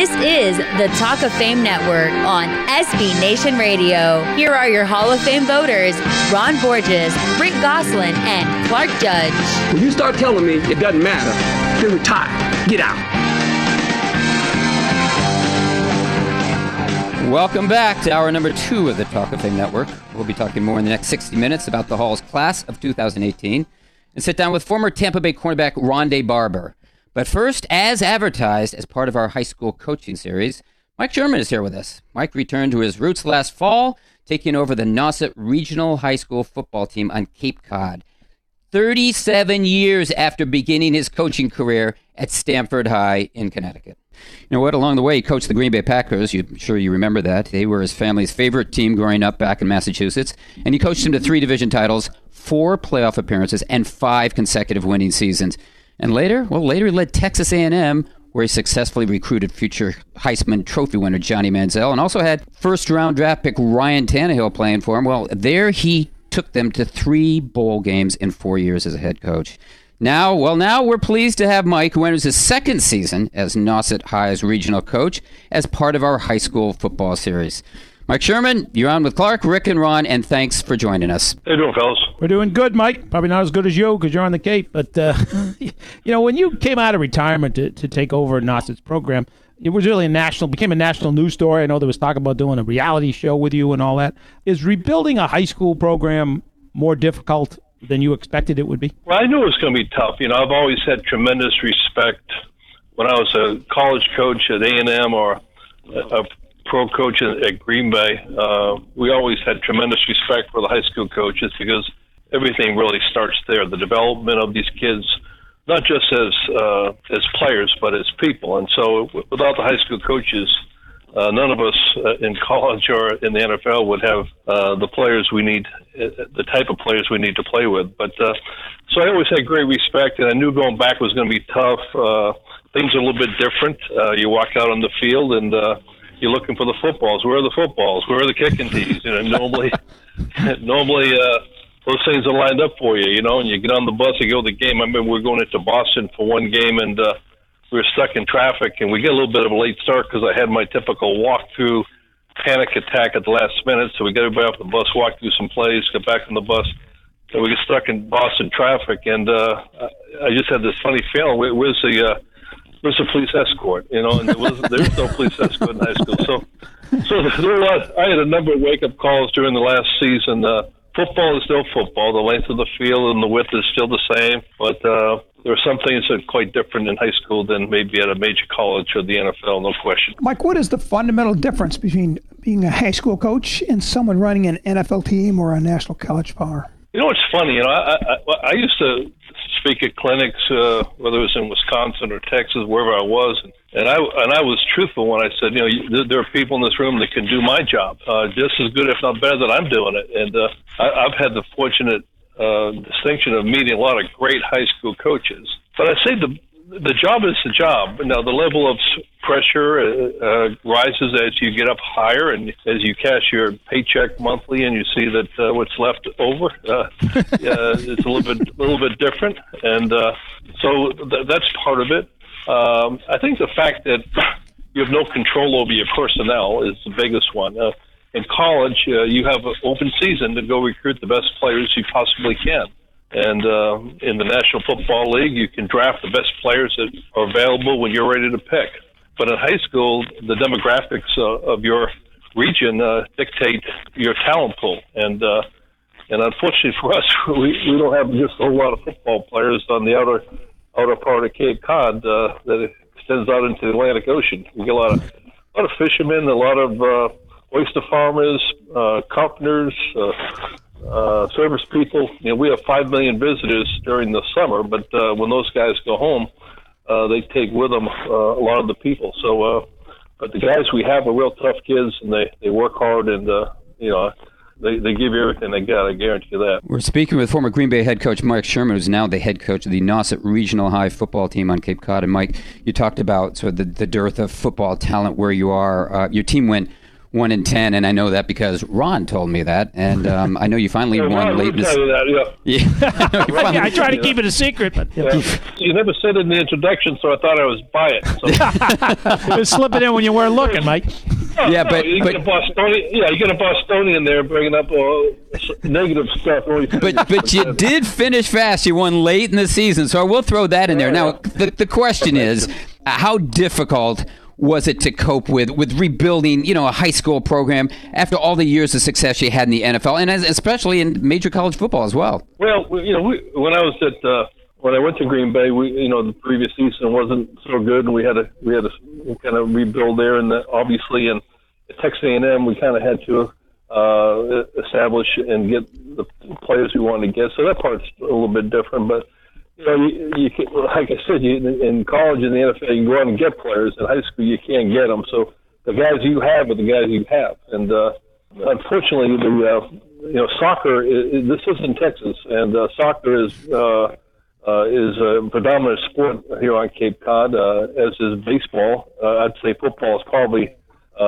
This is the Talk of Fame Network on SB Nation Radio. Here are your Hall of Fame voters, Ron Borges, Rick Goslin, and Clark Judge. When you start telling me it doesn't matter, then retire. Get out. Welcome back to hour number 2 of the Talk of Fame Network. We'll be talking more in the next 60 minutes about the Hall's class of 2018 and sit down with former Tampa Bay cornerback Rondé Barber. But first, as advertised as part of our high school coaching series, Mike Sherman is here with us. Mike returned to his roots last fall, taking over the Nauset Regional High School football team on Cape Cod, 37 years after beginning his coaching career at Stamford High in Connecticut. You know what? Along the way, he coached the Green Bay Packers. I'm sure you remember that. They were his family's favorite team growing up back in Massachusetts. And he coached them to 3 division titles, 4 playoff appearances, and 5 consecutive winning seasons. And later he led Texas A&M, where he successfully recruited future Heisman Trophy winner Johnny Manziel, and also had first-round draft pick Ryan Tannehill playing for him. Well, there he took them to 3 bowl games in 4 years as a head coach. Now we're pleased to have Mike, who enters his 2nd season as Nauset High's regional coach as part of our high school football series. Mike Sherman, you're on with Clark, Rick, and Ron, and thanks for joining us. How you doing, fellas? We're doing good, Mike. Probably not as good as you because you're on the Cape. But, when you came out of retirement to take over Nauset's program, it was really became a national news story. I know there was talk about doing a reality show with you and all that. Is rebuilding a high school program more difficult than you expected it would be? Well, I knew it was going to be tough. I've always had tremendous respect when I was a college coach at A&M or a pro coach at Green Bay. We always had tremendous respect for the high school coaches because everything really starts there. The development of these kids, not just as players, but as people. And so without the high school coaches, none of us in college or in the NFL would have the players we need, the type of players we need to play with. But so I always had great respect, and I knew going back was going to be tough. Things are a little bit different. You walk out on the field and you're looking for the footballs. Where are the footballs? Where are the kicking tees? Normally those things are lined up for you, and you get on the bus, you go to the game. I remember we were going into Boston for one game, and we were stuck in traffic, and we get a little bit of a late start because I had my typical walk-through panic attack at the last minute, so we got everybody off the bus, walked through some plays, got back on the bus, so we get stuck in Boston traffic, and I just had this funny feeling, where's the police escort? And there was no police escort in high school. So there were I had a number of wake-up calls during the last season. Football is still football. The length of the field and the width is still the same. But there are some things that are quite different in high school than maybe at a major college or the NFL, no question. Mike, what is the fundamental difference between being a high school coach and someone running an NFL team or a national college power? It's funny. I used to speak at clinics, whether it was in Wisconsin or Texas, wherever I was, and I was truthful when I said, there are people in this room that can do my job just as good, if not better, than I'm doing it. And I've had the fortunate distinction of meeting a lot of great high school coaches. But I say the job is the job. Now, the level of pressure rises as you get up higher and as you cash your paycheck monthly and you see that what's left over, it's a little bit different. And so that's part of it. I think the fact that you have no control over your personnel is the biggest one. In college, you have an open season to go recruit the best players you possibly can. And in the National Football League, you can draft the best players that are available when you're ready to pick. But in high school, the demographics of your region dictate your talent pool. And unfortunately for us, we don't have just a whole lot of football players on the outer part of Cape Cod that extends out into the Atlantic Ocean. We get a lot of fishermen, a lot of oyster farmers, carpenters, service people. We have 5 million visitors during the summer, but when those guys go home, they take with them a lot of the people. So, but the guys we have are real tough kids, and they work hard, and they give you everything they got. I guarantee you that. We're speaking with former Green Bay head coach Mike Sherman, who's now the head coach of the Nauset Regional High football team on Cape Cod. And Mike, you talked about sort of the dearth of football talent where you are. Your team went 1 in 10, and I know that because Ron told me that, and I know you finally won late. I try to keep it a secret, but you never said it in the introduction, so I thought I was biased. So. It was slipping in when you weren't looking, Mike. You get a Bostonian there bringing up all negative stuff. But you did finish fast. You won late in the season, so I will throw that in there. Now, the question is, how difficult was it to cope with rebuilding, a high school program after all the years of success you had in the NFL, and especially in major college football as well? Well, when I went to Green Bay, the previous season wasn't so good, and we had to kind of rebuild there, and obviously, and at Texas A&M, we kind of had to establish and get the players we wanted to get. So that part's a little bit different, but. Like I said, in college and the NFL, you can go out and get players. In high school, you can't get them. So the guys you have are the guys you have. And unfortunately, soccer, this is in Texas, and soccer is a predominant sport here on Cape Cod, as is baseball. I'd say football is probably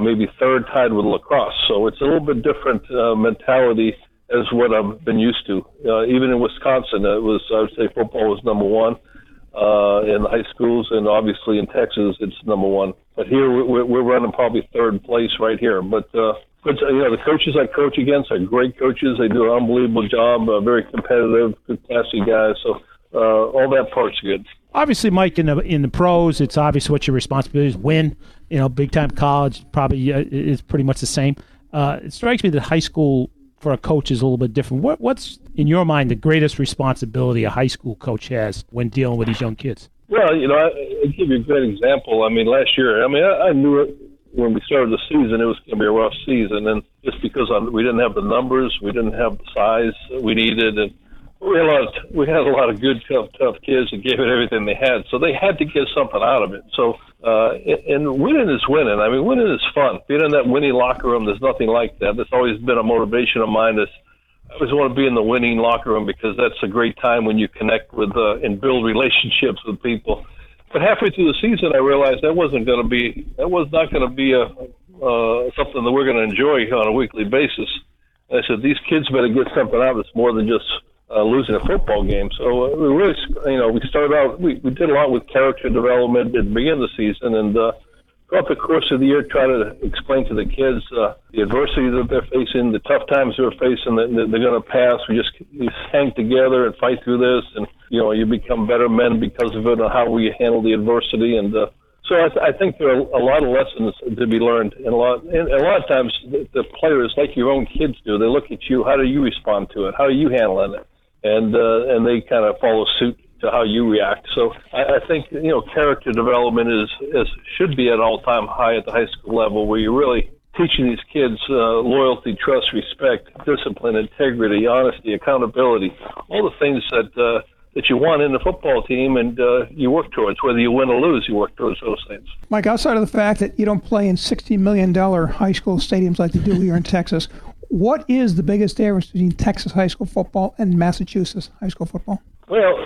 maybe third, tied with lacrosse. So it's a little bit different mentality as what I've been used to. Even in Wisconsin, I would say football was number one in the high schools, and obviously in Texas, it's number one. But here, we're running probably third place right here. But the coaches I coach against are great coaches. They do an unbelievable job, very competitive, good, classy guys. So all that part's good. Obviously, Mike, in the pros, it's obvious what your responsibility is. Win, big-time college probably is pretty much the same. It strikes me that high school for a coach is a little bit different. What's, in your mind, the greatest responsibility a high school coach has when dealing with these young kids? Well, I'll give you a good example. Last year, I knew it when we started the season, it was going to be a rough season. And just because we didn't have the numbers, we didn't have the size we needed. And we had a lot of good, tough kids that gave it everything they had. So they had to get something out of it. So, and winning is winning. Winning is fun. Being in that winning locker room, there's nothing like that. That's always been a motivation of mine. I always want to be in the winning locker room because that's a great time when you connect with and build relationships with people. But halfway through the season, I realized that was not going to be something that we're going to enjoy on a weekly basis. And I said, these kids better get something out of this more than just losing a football game. So we really, we started out, we did a lot with character development at the beginning of the season, and throughout the course of the year, try to explain to the kids the adversity that they're facing, the tough times they're facing, that they're going to pass. We hang together and fight through this, and, you become better men because of it and how we handle the adversity. And so I think there are a lot of lessons to be learned. And a lot of times the players, like your own kids do, they look at you, how do you respond to it? How are you handling it? And they kind of follow suit to how you react. So I think character development should be at all-time high at the high school level, where you're really teaching these kids loyalty, trust, respect, discipline, integrity, honesty, accountability, all the things that you want in the football team, and you work towards. Whether you win or lose, you work towards those things. Mike, outside of the fact that you don't play in $60 million high school stadiums like they do here in Texas, what is the biggest difference between Texas high school football and Massachusetts high school football? Well,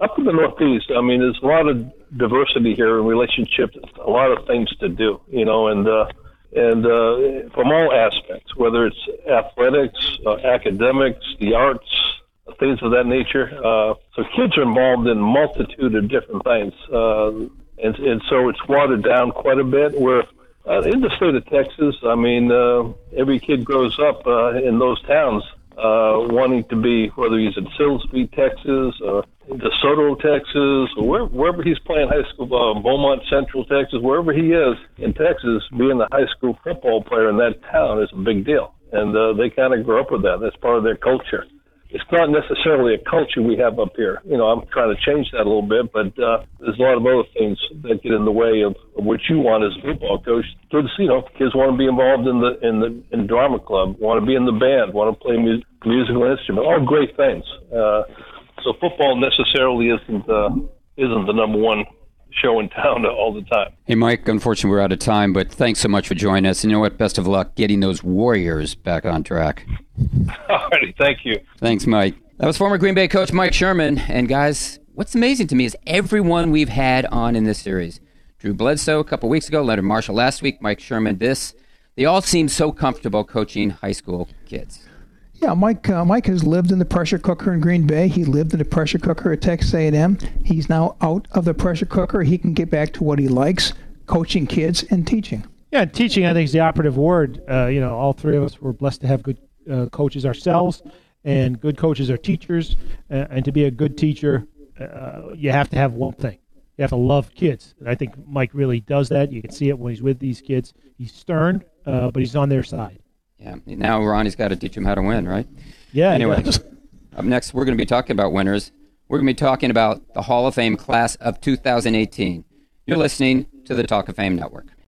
up in the Northeast, there's a lot of diversity here in relationships, a lot of things to do, and from all aspects, whether it's athletics, academics, the arts, things of that nature. So kids are involved in a multitude of different things, and so it's watered down quite a bit. In the state of Texas, every kid grows up in those towns wanting to be, whether he's in Silsbee, Texas, or DeSoto, Texas, or wherever he's playing high school, Beaumont Central, Texas, wherever he is in Texas, being a high school football player in that town is a big deal. And they kind of grow up with that. That's part of their culture. It's not necessarily a culture we have up here. I'm trying to change that a little bit, but there's a lot of other things that get in the way of what you want as a football coach. Kids, kids want to be involved in drama club, want to be in the band, want to play musical instrument, all great things. So football necessarily isn't the number one show in town all the time. Hey, Mike, unfortunately we're out of time, but thanks so much for joining us. You know what? Best of luck getting those Warriors back on track. All righty, thank you. Thanks, Mike. That was former Green Bay coach Mike Sherman. And guys, what's amazing to me is everyone we've had on in this series. Drew Bledsoe a couple weeks ago, Leonard Marshall last week, Mike Sherman this. They all seem so comfortable coaching high school kids. Yeah, Mike has lived in the pressure cooker in Green Bay. He lived in the pressure cooker at Texas A&M. He's now out of the pressure cooker. He can get back to what he likes, coaching kids and teaching. Yeah, teaching, I think, is the operative word. All three of us were blessed to have good coaches ourselves, and good coaches are teachers. And to be a good teacher, you have to have one thing. You have to love kids. And I think Mike really does that. You can see it when he's with these kids. He's stern, but he's on their side. Yeah, now Ronnie's got to teach him how to win, right? Yeah. Anyway, up next, we're going to be talking about winners. We're going to be talking about the Hall of Fame class of 2018. You're listening to the Talk of Fame Network.